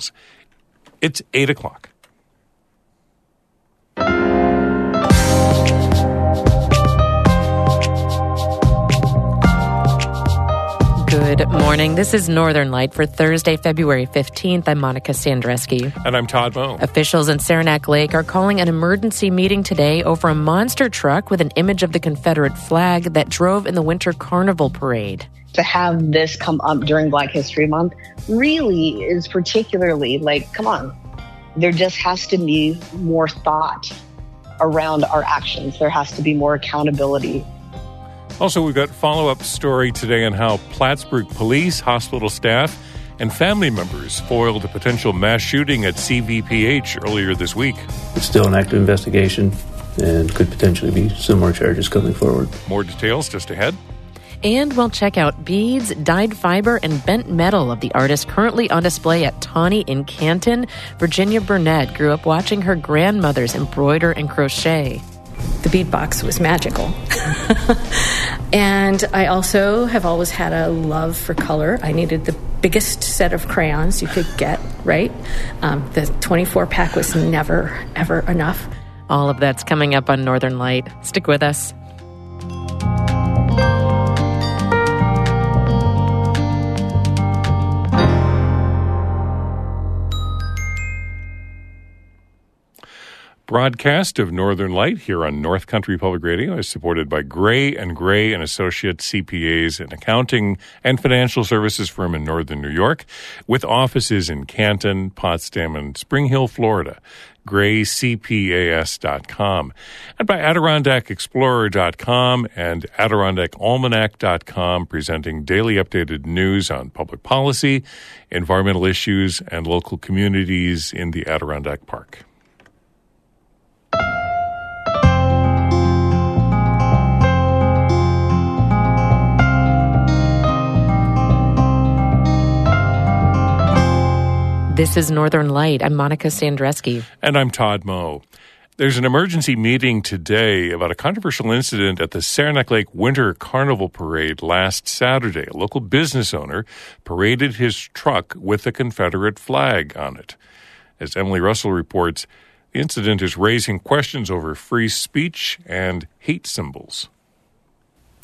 channels. It's 8 o'clock. Good morning. This is Northern Light for Thursday, February 15th. I'm Monica Sandresky. And I'm Todd Moe. Officials in Saranac Lake are calling an emergency meeting today over a monster truck with an image of the Confederate flag that drove in the Winter Carnival Parade. To have this come up during Black History Month really is particularly like, come on, there just has to be more thought around our actions. There has to be more accountability. Also, we've got a follow-up story today on how Plattsburgh police, hospital staff, and family members foiled a potential mass shooting at CVPH earlier this week. It's still an active investigation and could potentially be similar charges coming forward. More details just ahead. And we'll check out beads, dyed fiber, and bent metal of the artist currently on display at TAUNY in Canton. Virginia Burnett grew up watching her grandmothers embroider and crochet. The bead box was magical. And I also have always had a love for color. I needed the biggest set of crayons you could get, right? The 24-pack was never, ever enough. All of that's coming up on Northern Light. Stick with us. Broadcast of Northern Light here on North Country Public Radio is supported by Gray and Gray and Associates CPAs, an accounting and financial services firm in northern New York, with offices in Canton, Potsdam, and Spring Hill, Florida. GrayCPAS.com, and by AdirondackExplorer.com and AdirondackAlmanac.com, presenting daily updated news on public policy, environmental issues, and local communities in the Adirondack Park. This is Northern Light. I'm Monica Sandresky. And I'm Todd Moe. There's an emergency meeting today about a controversial incident at the Saranac Lake Winter Carnival Parade last Saturday. A local business owner paraded his truck with a Confederate flag on it. As Emily Russell reports, the incident is raising questions over free speech and hate symbols.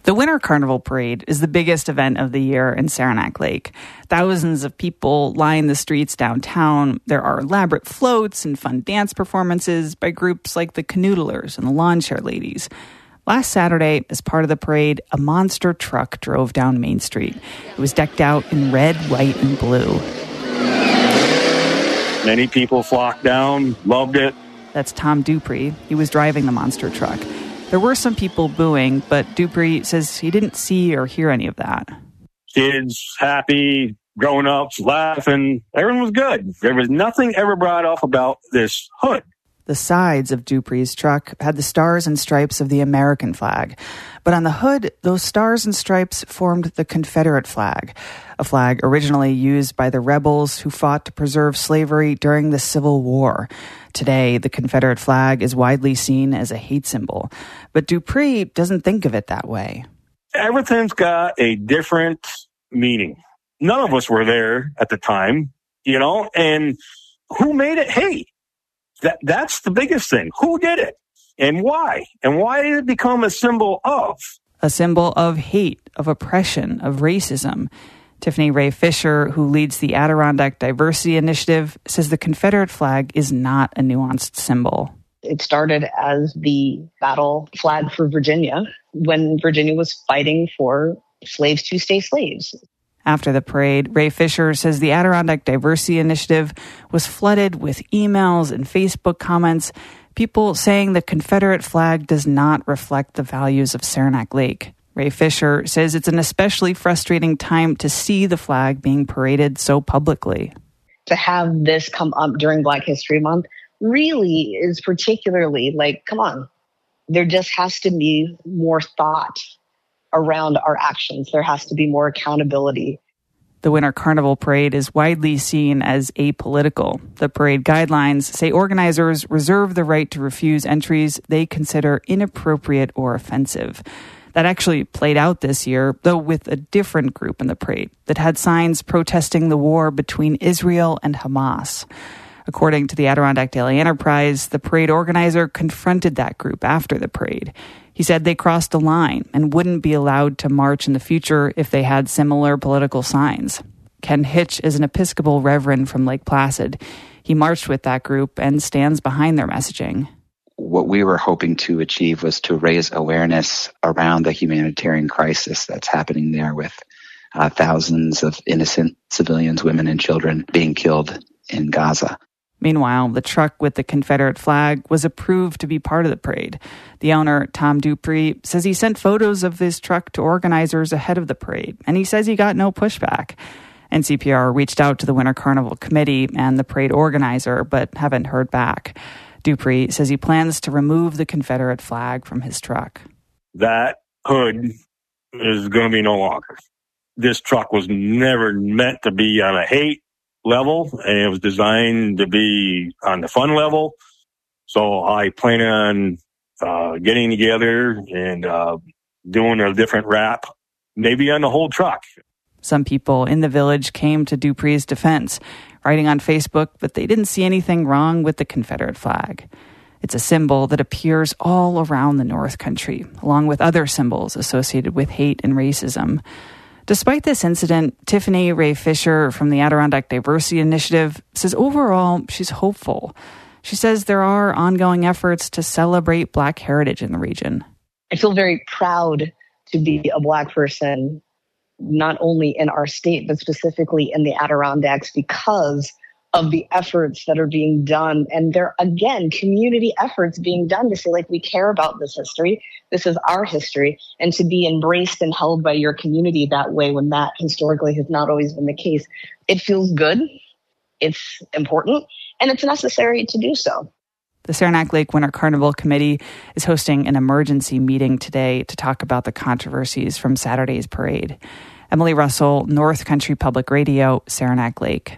The Winter Carnival Parade is the biggest event of the year in Saranac Lake. Thousands of people line the streets downtown. There are elaborate floats and fun dance performances by groups like the Canoodlers and the Lawn Chair Ladies. Last Saturday, as part of the parade, a monster truck drove down Main Street. It was decked out in red, white, and blue. Many people flocked down, loved it. That's Tom Dupree. He was driving the monster truck. There were some people booing, but Dupree says he didn't see or hear any of that. Kids happy, grown-ups laughing. Everyone was good. There was nothing ever brought up about this hood. The sides of Dupree's truck had the stars and stripes of the American flag. But on the hood, those stars and stripes formed the Confederate flag, a flag originally used by the rebels who fought to preserve slavery during the Civil War. Today, the Confederate flag is widely seen as a hate symbol. But Dupree doesn't think of it that way. Everything's got a different meaning. None of us were there at the time, you know, and who made it hate? That's the biggest thing. Who did it? And why? And why did it become a symbol of? A symbol of hate, of oppression, of racism. Tiffany Ray Fisher, who leads the Adirondack Diversity Initiative, says the Confederate flag is not a nuanced symbol. It started as the battle flag for Virginia when Virginia was fighting for slaves to stay slaves. After the parade, Ray Fisher says the Adirondack Diversity Initiative was flooded with emails and Facebook comments, people saying the Confederate flag does not reflect the values of Saranac Lake. Ray Fisher says it's an especially frustrating time to see the flag being paraded so publicly. To have this come up during Black History Month really is particularly like, come on, there just has to be more thought around our actions. There has to be more accountability. The Winter Carnival Parade is widely seen as apolitical. The parade guidelines say organizers reserve the right to refuse entries they consider inappropriate or offensive. That actually played out this year, though with a different group in the parade that had signs protesting the war between Israel and Hamas. According to the Adirondack Daily Enterprise, the parade organizer confronted that group after the parade. He said they crossed a line and wouldn't be allowed to march in the future if they had similar political signs. Ken Hitch is an Episcopal reverend from Lake Placid. He marched with that group and stands behind their messaging. What we were hoping to achieve was to raise awareness around the humanitarian crisis that's happening there with thousands of innocent civilians, women and children being killed in Gaza. Meanwhile, the truck with the Confederate flag was approved to be part of the parade. The owner, Tom Dupree, says he sent photos of his truck to organizers ahead of the parade, and he says he got no pushback. NCPR reached out to the Winter Carnival Committee and the parade organizer, but haven't heard back. Dupree says he plans to remove the Confederate flag from his truck. That hood is going to be no longer. This truck was never meant to be on a hate level, and it was designed to be on the fun level. So I plan on getting together and doing a different wrap, maybe on the whole truck. Some people in the village came to Dupree's defense, writing on Facebook that they didn't see anything wrong with the Confederate flag. It's a symbol that appears all around the North Country, along with other symbols associated with hate and racism. Despite this incident, Tiffany Ray Fisher from the Adirondack Diversity Initiative says overall she's hopeful. She says there are ongoing efforts to celebrate Black heritage in the region. I feel very proud to be a Black person, not only in our state, but specifically in the Adirondacks because of the efforts that are being done. And there, again, community efforts being done to say, like, we care about this history. This is our history. And to be embraced and held by your community that way, when that historically has not always been the case, it feels good. It's important. And it's necessary to do so. The Saranac Lake Winter Carnival Committee is hosting an emergency meeting today to talk about the controversies from Saturday's parade. Emily Russell, North Country Public Radio, Saranac Lake.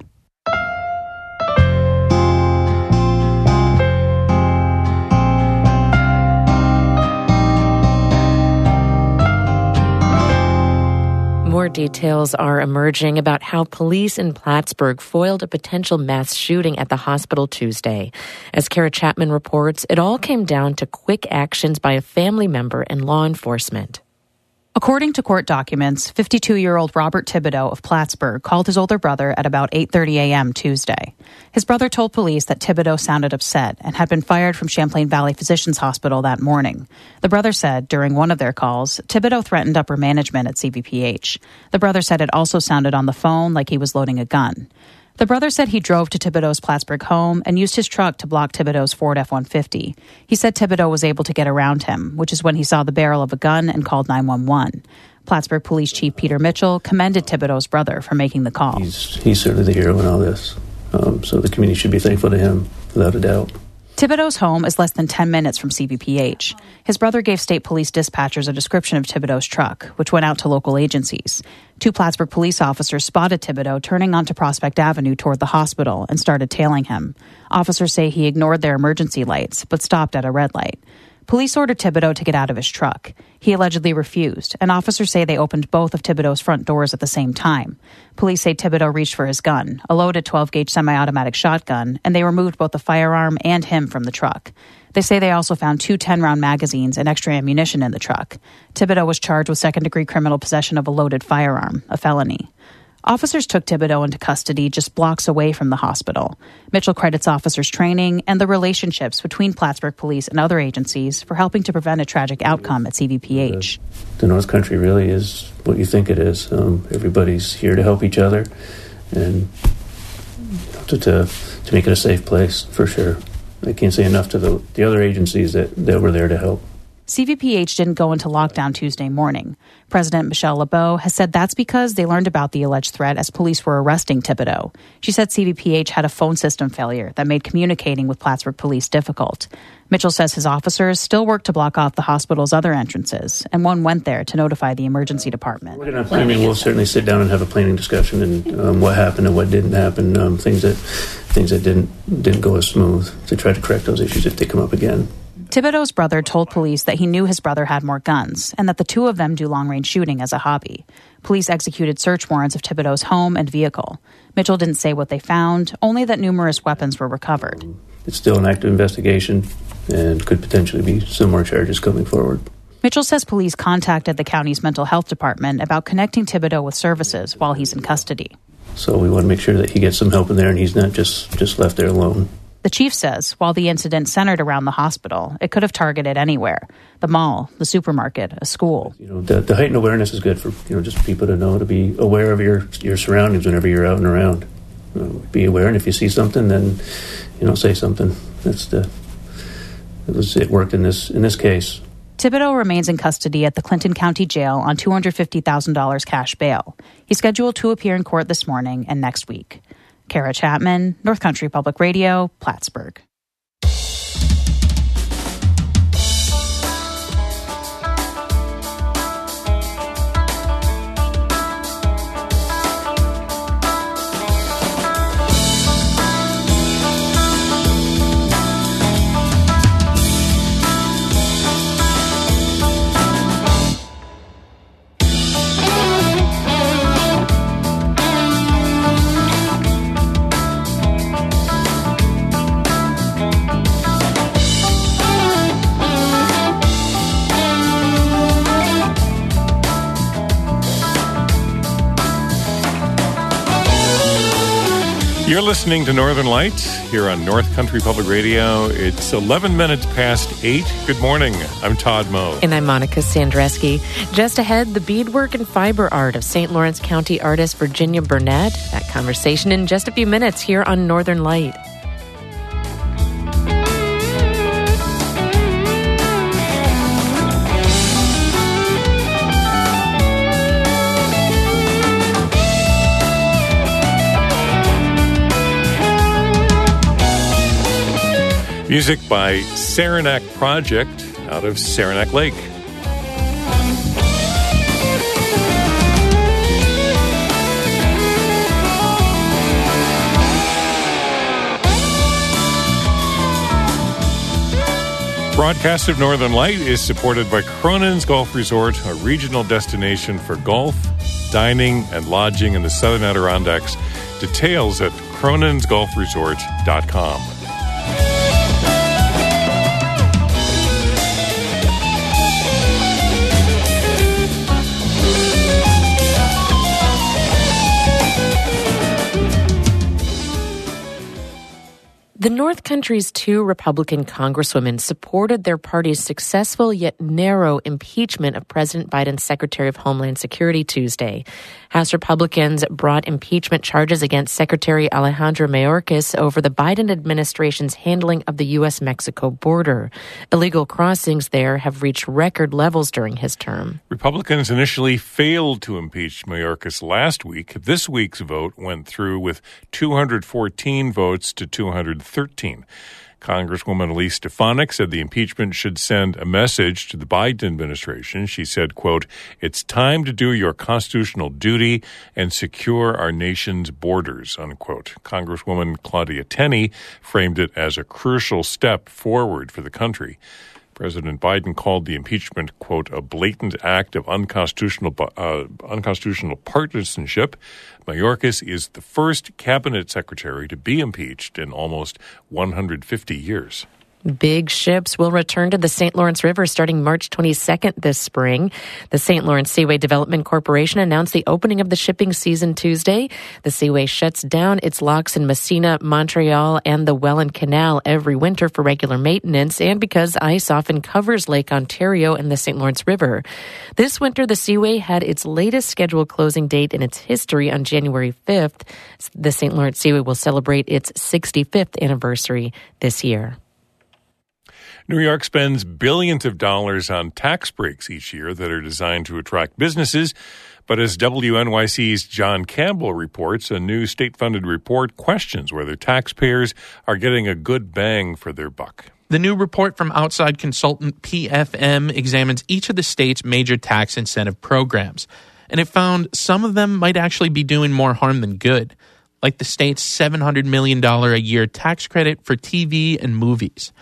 More details are emerging about how police in Plattsburgh foiled a potential mass shooting at the hospital Tuesday. As Kara Chapman reports, it all came down to quick actions by a family member and law enforcement. According to court documents, 52-year-old Robert Thibodeau of Plattsburgh called his older brother at about 8:30 a.m. Tuesday. His brother told police that Thibodeau sounded upset and had been fired from Champlain Valley Physicians Hospital that morning. The brother said during one of their calls, Thibodeau threatened upper management at CVPH. The brother said it also sounded on the phone like he was loading a gun. The brother said he drove to Thibodeau's Plattsburgh home and used his truck to block Thibodeau's Ford F-150. He said Thibodeau was able to get around him, which is when he saw the barrel of a gun and called 911. Plattsburgh Police Chief Peter Mitchell commended Thibodeau's brother for making the call. He's sort of the hero in all this, so the community should be thankful to him, without a doubt. Thibodeau's home is less than 10 minutes from CVPH. His brother gave state police dispatchers a description of Thibodeau's truck, which went out to local agencies. Two Plattsburgh police officers spotted Thibodeau turning onto Prospect Avenue toward the hospital and started tailing him. Officers say he ignored their emergency lights, but stopped at a red light. Police ordered Thibodeau to get out of his truck. He allegedly refused, and officers say they opened both of Thibodeau's front doors at the same time. Police say Thibodeau reached for his gun, a loaded 12-gauge semi-automatic shotgun, and they removed both the firearm and him from the truck. They say they also found two 10-round magazines and extra ammunition in the truck. Thibodeau was charged with second-degree criminal possession of a loaded firearm, a felony. Officers took Thibodeau into custody just blocks away from the hospital. Mitchell credits officers' training and the relationships between Plattsburgh police and other agencies for helping to prevent a tragic outcome at CVPH. The North Country really is what you think it is. Everybody's here to help each other and to make it a safe place, for sure. I can't say enough to the other agencies that were there to help. CVPH didn't go into lockdown Tuesday morning. President Michelle Lebeau has said that's because they learned about the alleged threat as police were arresting Thibodeau. She said CVPH had a phone system failure that made communicating with Plattsburgh police difficult. Mitchell says his officers still work to block off the hospital's other entrances, and one went there to notify the emergency department. We'll certainly sit down and have a planning discussion and what happened and what didn't happen, things that didn't go as smooth, to try to correct those issues if they come up again. Thibodeau's brother told police that he knew his brother had more guns and that the two of them do long-range shooting as a hobby. Police executed search warrants of Thibodeau's home and vehicle. Mitchell didn't say what they found, only that numerous weapons were recovered. It's still an active investigation and could potentially be similar charges coming forward. Mitchell says police contacted the county's mental health department about connecting Thibodeau with services while he's in custody. So we want to make sure that he gets some help in there and he's not just left there alone. The chief says while the incident centered around the hospital, it could have targeted anywhere: the mall, the supermarket, a school. You know, the heightened awareness is good for just people to know to be aware of your surroundings whenever you're out and around. Be aware, and if you see something, then say something. It worked in this case. Thibodeau remains in custody at the Clinton County Jail on $250,000 cash bail. He's scheduled to appear in court this morning and next week. Kara Chapman, North Country Public Radio, Plattsburgh. You're listening to Northern Lights here on North Country Public Radio. It's 11 minutes past 8. Good morning. I'm Todd Moe. And I'm Monica Sandresky. Just ahead, the beadwork and fiber art of St. Lawrence County artist Virginia Burnett. That conversation in just a few minutes here on Northern Light. Music by Saranac Project out of Saranac Lake. Broadcast of Northern Light is supported by Cronin's Golf Resort, a regional destination for golf, dining, and lodging in the Southern Adirondacks. Details at croninsgolfresort.com. The North Country's two Republican congresswomen supported their party's successful yet narrow impeachment of President Biden's Secretary of Homeland Security Tuesday. House Republicans brought impeachment charges against Secretary Alejandro Mayorkas over the Biden administration's handling of the U.S.-Mexico border. Illegal crossings there have reached record levels during his term. Republicans initially failed to impeach Mayorkas last week. This week's vote went through with 214 votes to 213. Congresswoman Elise Stefanik said the impeachment should send a message to the Biden administration. She said, quote, "It's time to do your constitutional duty and secure our nation's borders," unquote. Congresswoman Claudia Tenney framed it as a crucial step forward for the country. President Biden called the impeachment, quote, "a blatant act of unconstitutional partisanship." Mayorkas is the first cabinet secretary to be impeached in almost 150 years. Big ships will return to the St. Lawrence River starting March 22nd this spring. The St. Lawrence Seaway Development Corporation announced the opening of the shipping season Tuesday. The Seaway shuts down its locks in Messina, Montreal, and the Welland Canal every winter for regular maintenance and because ice often covers Lake Ontario and the St. Lawrence River. This winter, the Seaway had its latest scheduled closing date in its history on January 5th. The St. Lawrence Seaway will celebrate its 65th anniversary this year. New York spends billions of dollars on tax breaks each year that are designed to attract businesses. But as WNYC's John Campbell reports, a new state-funded report questions whether taxpayers are getting a good bang for their buck. The new report from outside consultant PFM examines each of the state's major tax incentive programs. And it found some of them might actually be doing more harm than good, like the state's $700 million a year tax credit for TV and movies.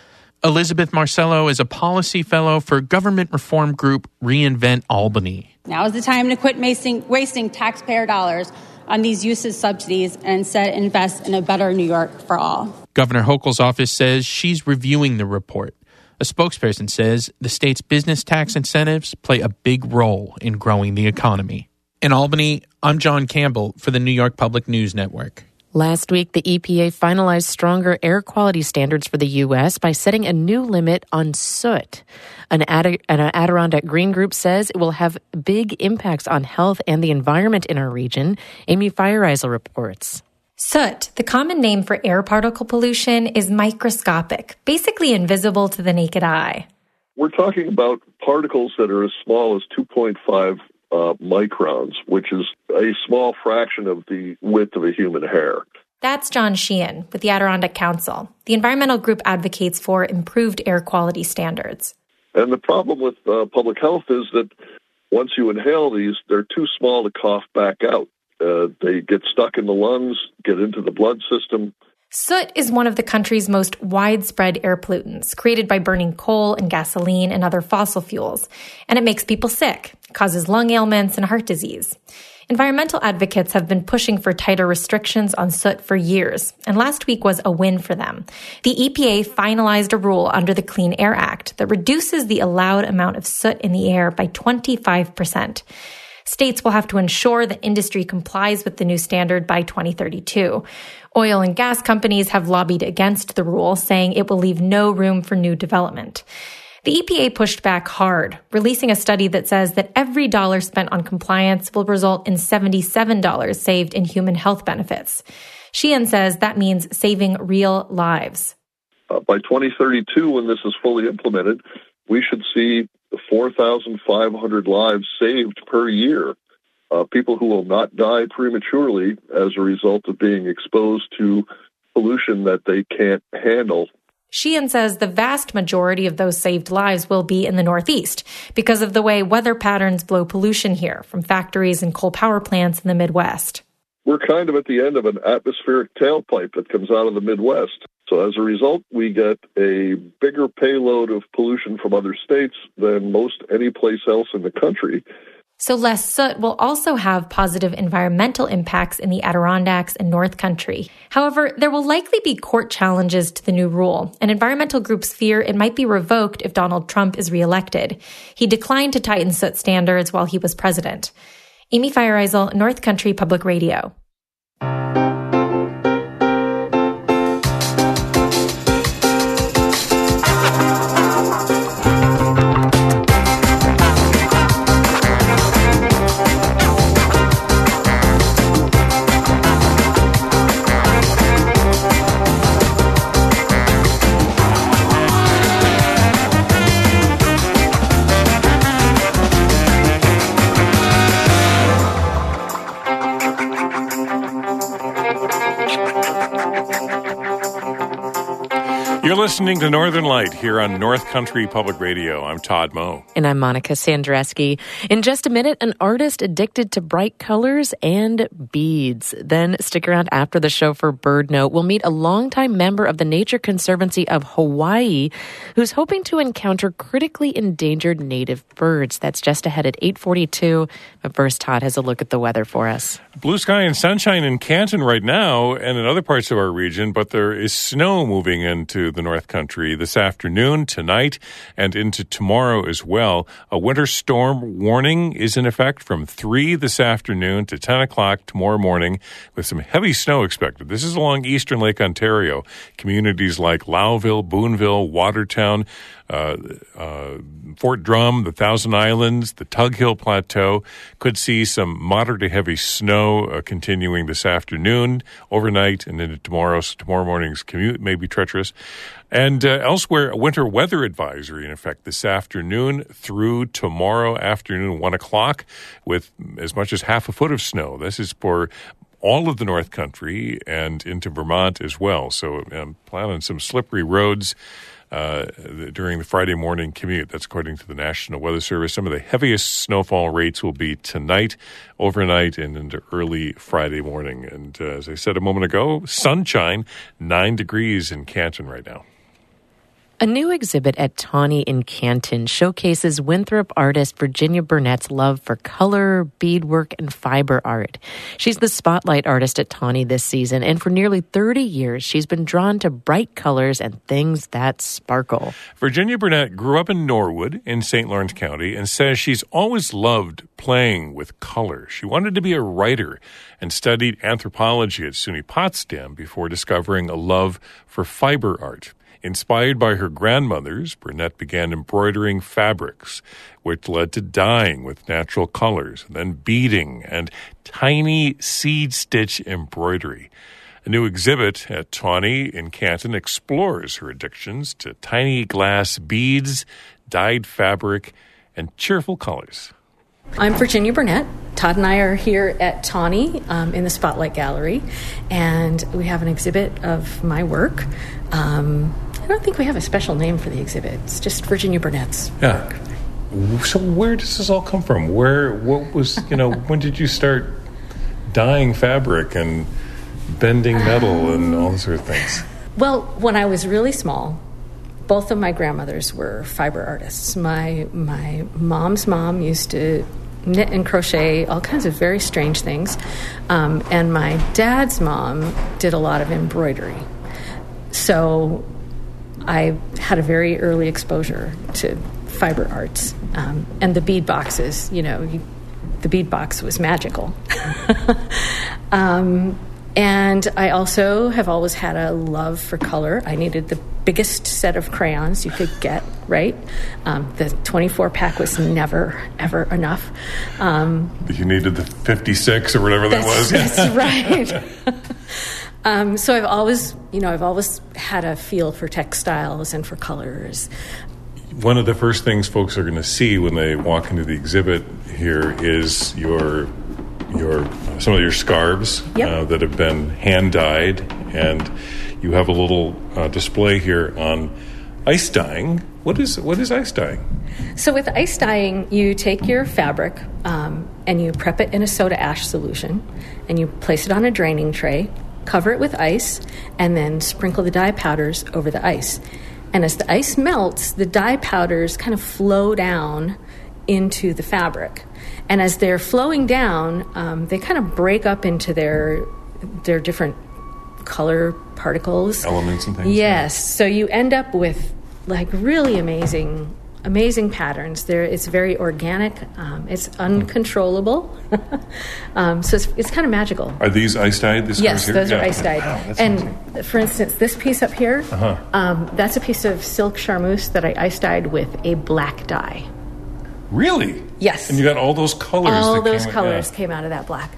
Elizabeth Marcello is a policy fellow for government reform group Reinvent Albany. Now is the time to quit wasting taxpayer dollars on these useless subsidies and instead invest in a better New York for all. Governor Hochul's office says she's reviewing the report. A spokesperson says the state's business tax incentives play a big role in growing the economy. In Albany, I'm John Campbell for the New York Public News Network. Last week, the EPA finalized stronger air quality standards for the U.S. by setting a new limit on soot. An Adirondack Green Group says it will have big impacts on health and the environment in our region. Amy Feierheisel reports. Soot, the common name for air particle pollution, is microscopic, basically invisible to the naked eye. We're talking about particles that are as small as 2.5 microns, which is a small fraction of the width of a human hair. That's John Sheehan with the Adirondack Council. The environmental group advocates for improved air quality standards. And the problem with public health is that once you inhale these, they're too small to cough back out. They get stuck in the lungs, get into the blood system. Soot is one of the country's most widespread air pollutants, created by burning coal and gasoline and other fossil fuels. And it makes people sick, causes lung ailments and heart disease. Environmental advocates have been pushing for tighter restrictions on soot for years, and last week was a win for them. The EPA finalized a rule under the Clean Air Act that reduces the allowed amount of soot in the air by 25%. States will have to ensure that industry complies with the new standard by 2032. Oil and gas companies have lobbied against the rule, saying it will leave no room for new development. The EPA pushed back hard, releasing a study that says that every dollar spent on compliance will result in $77 saved in human health benefits. Sheehan says that means saving real lives. By 2032, when this is fully implemented, we should see 4,500 lives saved per year. People who will not die prematurely as a result of being exposed to pollution that they can't handle. Sheehan says the vast majority of those saved lives will be in the Northeast because of the way weather patterns blow pollution here from factories and coal power plants in the Midwest. We're kind of at the end of an atmospheric tailpipe that comes out of the Midwest. So as a result, we get a bigger payload of pollution from other states than most any place else in the country. So less soot will also have positive environmental impacts in the Adirondacks and North Country. However, there will likely be court challenges to the new rule, and environmental groups fear it might be revoked if Donald Trump is reelected. He declined to tighten soot standards while he was president. Amy Feierheisel, North Country Public Radio. You're listening to Northern Light here on North Country Public Radio. I'm Todd Moe. And I'm Monica Sandresky. In just a minute, an artist addicted to bright colors and beads. Then stick around after the show for Bird Note. We'll meet a longtime member of the Nature Conservancy of Hawaii who's hoping to encounter critically endangered native birds. That's just ahead at 8:42. But first, Todd has a look at the weather for us. Blue sky and sunshine in Canton right now and in other parts of our region, but there is snow moving into the North Country this afternoon, tonight, and into tomorrow as well. A winter storm warning is in effect from 3 this afternoon to 10 o'clock tomorrow morning with some heavy snow expected. This is along eastern Lake Ontario. Communities like Lowville, Boonville, Watertown, Fort Drum, the Thousand Islands, the Tug Hill Plateau could see some moderate to heavy snow continuing this afternoon, overnight, and into tomorrow. So tomorrow morning's commute may be treacherous. And elsewhere, a winter weather advisory in effect this afternoon through tomorrow afternoon, 1 o'clock, with as much as half a foot of snow. This is for all of the North Country and into Vermont as well. So plan on some slippery roads during the Friday morning commute. That's according to the National Weather Service. Some of the heaviest snowfall rates will be tonight, overnight, and into early Friday morning. And as I said a moment ago, sunshine, 9 degrees in Canton right now. A new exhibit at TAUNY in Canton showcases Winthrop artist Virginia Burnett's love for color, beadwork, and fiber art. She's the spotlight artist at TAUNY this season, and for nearly 30 years, she's been drawn to bright colors and things that sparkle. Virginia Burnett grew up in Norwood in St. Lawrence County and says she's always loved playing with color. She wanted to be a writer and studied anthropology at SUNY Potsdam before discovering a love for fiber art. Inspired by her grandmothers, Burnett began embroidering fabrics, which led to dyeing with natural colors, and then beading and tiny seed stitch embroidery. A new exhibit at Tawney in Canton explores her addictions to tiny glass beads, dyed fabric, and cheerful colors. I'm Virginia Burnett. Todd and I are here at Tawney in the Spotlight Gallery, and we have an exhibit of my work. I don't think we have a special name for the exhibit. It's just Virginia Burnett's work. So where does this all come from? When did you start dyeing fabric and bending metal and all those sort of things? Well, when I was really small, both of my grandmothers were fiber artists. My mom's mom used to knit and crochet all kinds of very strange things. And my dad's mom did a lot of embroidery. So I had a very early exposure to fiber arts. And the bead boxes, the bead box was magical. And I also have always had a love for color. I needed the biggest set of crayons you could get, right? The 24-pack was never, ever enough. But you needed the 56 or whatever that was. That's right. So I've always had a feel for textiles and for colors. One of the first things folks are going to see when they walk into the exhibit here is some of your scarves. Yep. That have been hand-dyed, and you have a little display here on ice dyeing. What is ice dyeing? So with ice dyeing, you take your fabric and you prep it in a soda ash solution, and you place it on a draining tray, cover it with ice, and then sprinkle the dye powders over the ice. And as the ice melts, the dye powders kind of flow down into the fabric. And as they're flowing down, they kind of break up into their different color particles. Elements and things. Yes. Yeah. So you end up with, really amazing patterns. It's very organic. It's uncontrollable. So it's kind of magical. Are these ice-dyed? Yes, those are ice-dyed. Wow, and amazing. For instance, this piece up here, that's a piece of silk charmeuse that I ice-dyed with a black dye. Really? Yes. And you got all those colors. Came out of that black.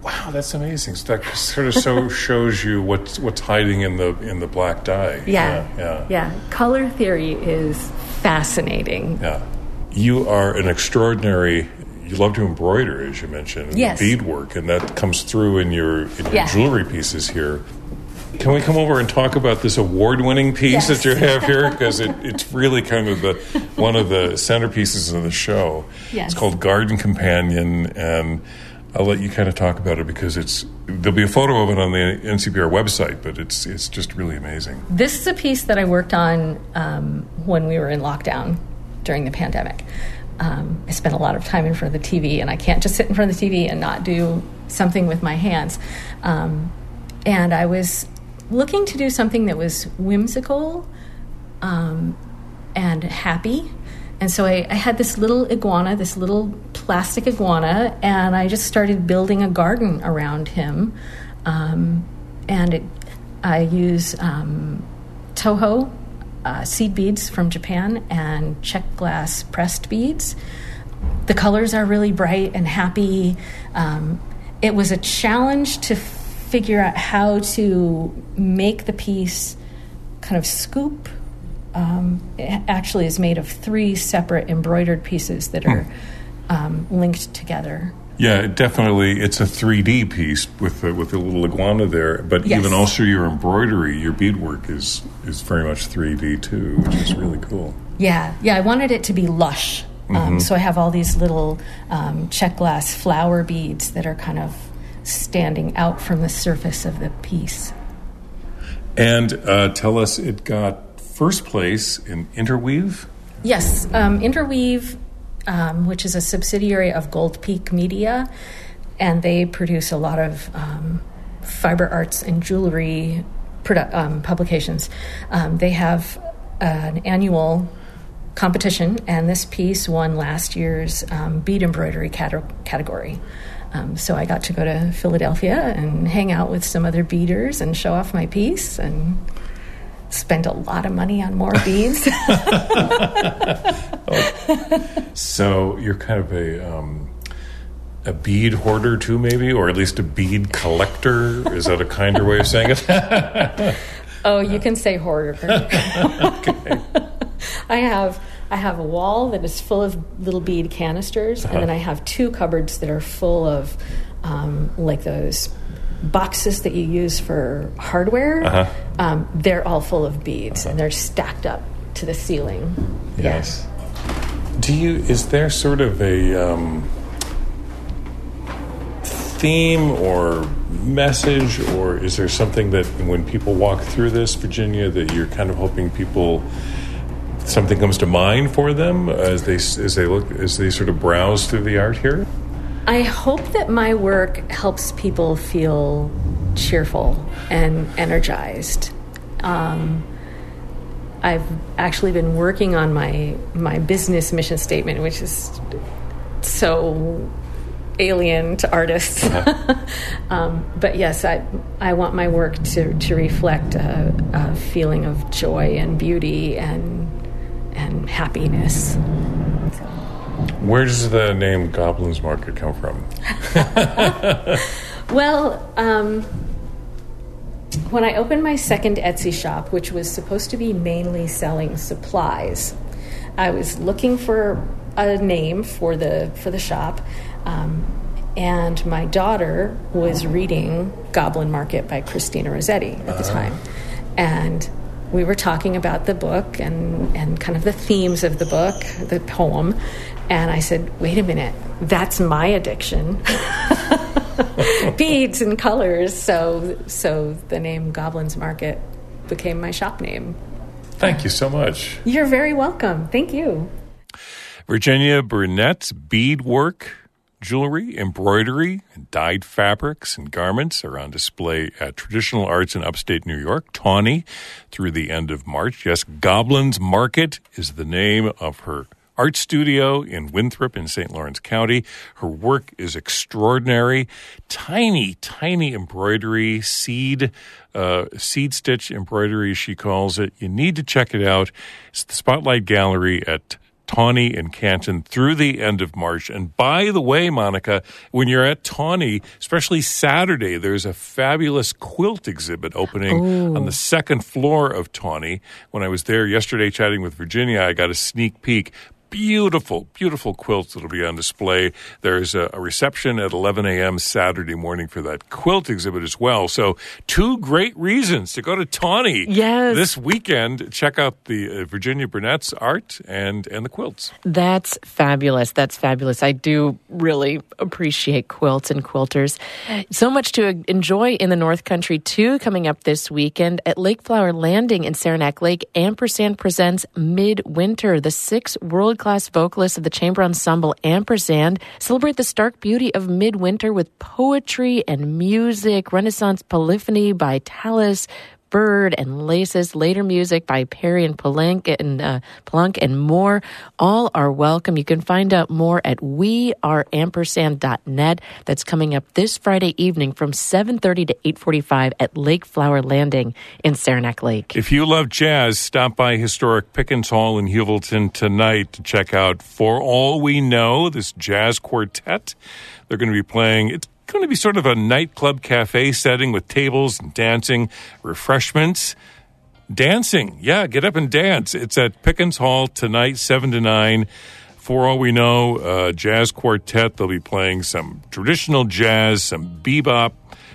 Wow, that's amazing. So that sort of shows you what's hiding in the black dye. Yeah. Color theory is fascinating. Yeah. You are an extraordinary. You love to embroider, as you mentioned. Yes. Beadwork, and that comes through in your jewelry pieces here. Can we come over and talk about this award-winning piece that you have here? Because it's really kind of one of the centerpieces of the show. Yes. It's called Garden Companion, and I'll let you kind of talk about it because there'll be a photo of it on the NCPR website, but it's just really amazing. This is a piece that I worked on when we were in lockdown during the pandemic. I spent a lot of time in front of the TV, and I can't just sit in front of the TV and not do something with my hands. And I was looking to do something that was whimsical and happy. And so I had this little plastic iguana, and I just started building a garden around him. I use Toho seed beads from Japan and Czech glass pressed beads. The colors are really bright and happy. It was a challenge to figure out how to make the piece kind of scoop. It actually is made of 3 separate embroidered pieces that are linked together. Yeah, it's a 3D piece with the little iguana there, but even also your embroidery, your beadwork is very much 3D too, which is really cool. Yeah, I wanted it to be lush. So I have all these little Czech glass flower beads that are kind of standing out from the surface of the piece. And tell us, it got first place in Interweave? Yes, Interweave, which is a subsidiary of Gold Peak Media, and they produce a lot of fiber arts and jewelry publications. They have an annual competition, and this piece won last year's bead embroidery category. So I got to go to Philadelphia and hang out with some other beaders and show off my piece and spend a lot of money on more beads. Oh. So you're kind of a bead hoarder too, maybe, or at least a bead collector. Is that a kinder way of saying it? Oh, you can say hoarder. Okay. I have a wall that is full of little bead canisters, and then I have two cupboards that are full of like those boxes that you use for hardware. Uh-huh. They're all full of beads, and they're stacked up to the ceiling. Yes. Yeah. Is there sort of a theme or message, or is there something that when people walk through this, Virginia, that you're kind of hoping people... something comes to mind for them as they sort of browse through the art here? I hope that my work helps people feel cheerful and energized. I've actually been working on my business mission statement, which is so alien to artists. Uh-huh. But yes, I want my work to reflect a feeling of joy and beauty and happiness. Where does the name Goblin's Market come from? Well, when I opened my second Etsy shop, which was supposed to be mainly selling supplies, I was looking for a name for the shop, and my daughter was reading Goblin Market by Christina Rossetti at the time, and we were talking about the book and kind of the themes of the book, the poem, and I said, wait a minute, that's my addiction. Beads and colors. So the name Goblin's Market became my shop name. Thank you so much. You're very welcome. Thank you. Virginia Burnett's beadwork, jewelry, embroidery, and dyed fabrics and garments are on display at Traditional Arts in upstate New York, TAUNY, through the end of March. Yes, Goblin's Market is the name of her art studio in Winthrop in St. Lawrence County. Her work is extraordinary. Tiny, tiny embroidery, seed stitch embroidery, she calls it. You need to check it out. It's the Spotlight Gallery at Tawney and Canton through the end of March. And by the way, Monica, when you're at Tawney, especially Saturday, there's a fabulous quilt exhibit opening on the second floor of Tawney. When I was there yesterday chatting with Virginia, I got a sneak peek. Beautiful, beautiful quilts that'll be on display. There's a reception at 11 a.m. Saturday morning for that quilt exhibit as well. So two great reasons to go to Tawney this weekend. Check out the Virginia Burnett's art and the quilts. That's fabulous. That's fabulous. I do really appreciate quilts and quilters. So much to enjoy in the North Country, too, coming up this weekend. At Lake Flower Landing in Saranac Lake, Ampersand presents Midwinter, the sixth world-class vocalists of the chamber ensemble Ampersand celebrate the stark beauty of midwinter with poetry and music, Renaissance polyphony by Tallis, Bird and Laces, later music by Perry and Planck and more. All are welcome. You can find out more at weareampersand.net. That's coming up this Friday evening from 7:30 to 8:45 at Lake Flower Landing in Saranac Lake. If you love jazz, stop by historic Pickens Hall in Hewelton tonight to check out For All We Know, this jazz quartet. They're going to be playing... It's going to be sort of a nightclub cafe setting with tables and dancing, refreshments. Dancing, yeah, get up and dance. It's at Pickens Hall tonight, 7 to 9. For All We Know, jazz quartet. They'll be playing some traditional jazz, some bebop,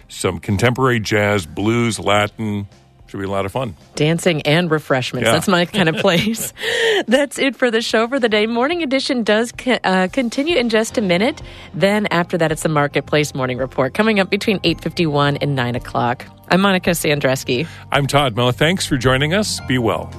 some contemporary jazz, blues, Latin. Should be a lot of fun. Dancing and refreshments. Yeah. That's my kind of place. That's it for the show for the day. Morning Edition does continue in just a minute. Then after that, it's the Marketplace Morning Report coming up between 8:51 and 9 o'clock. I'm Monica Sandresky. I'm Todd Moe. Thanks for joining us. Be well.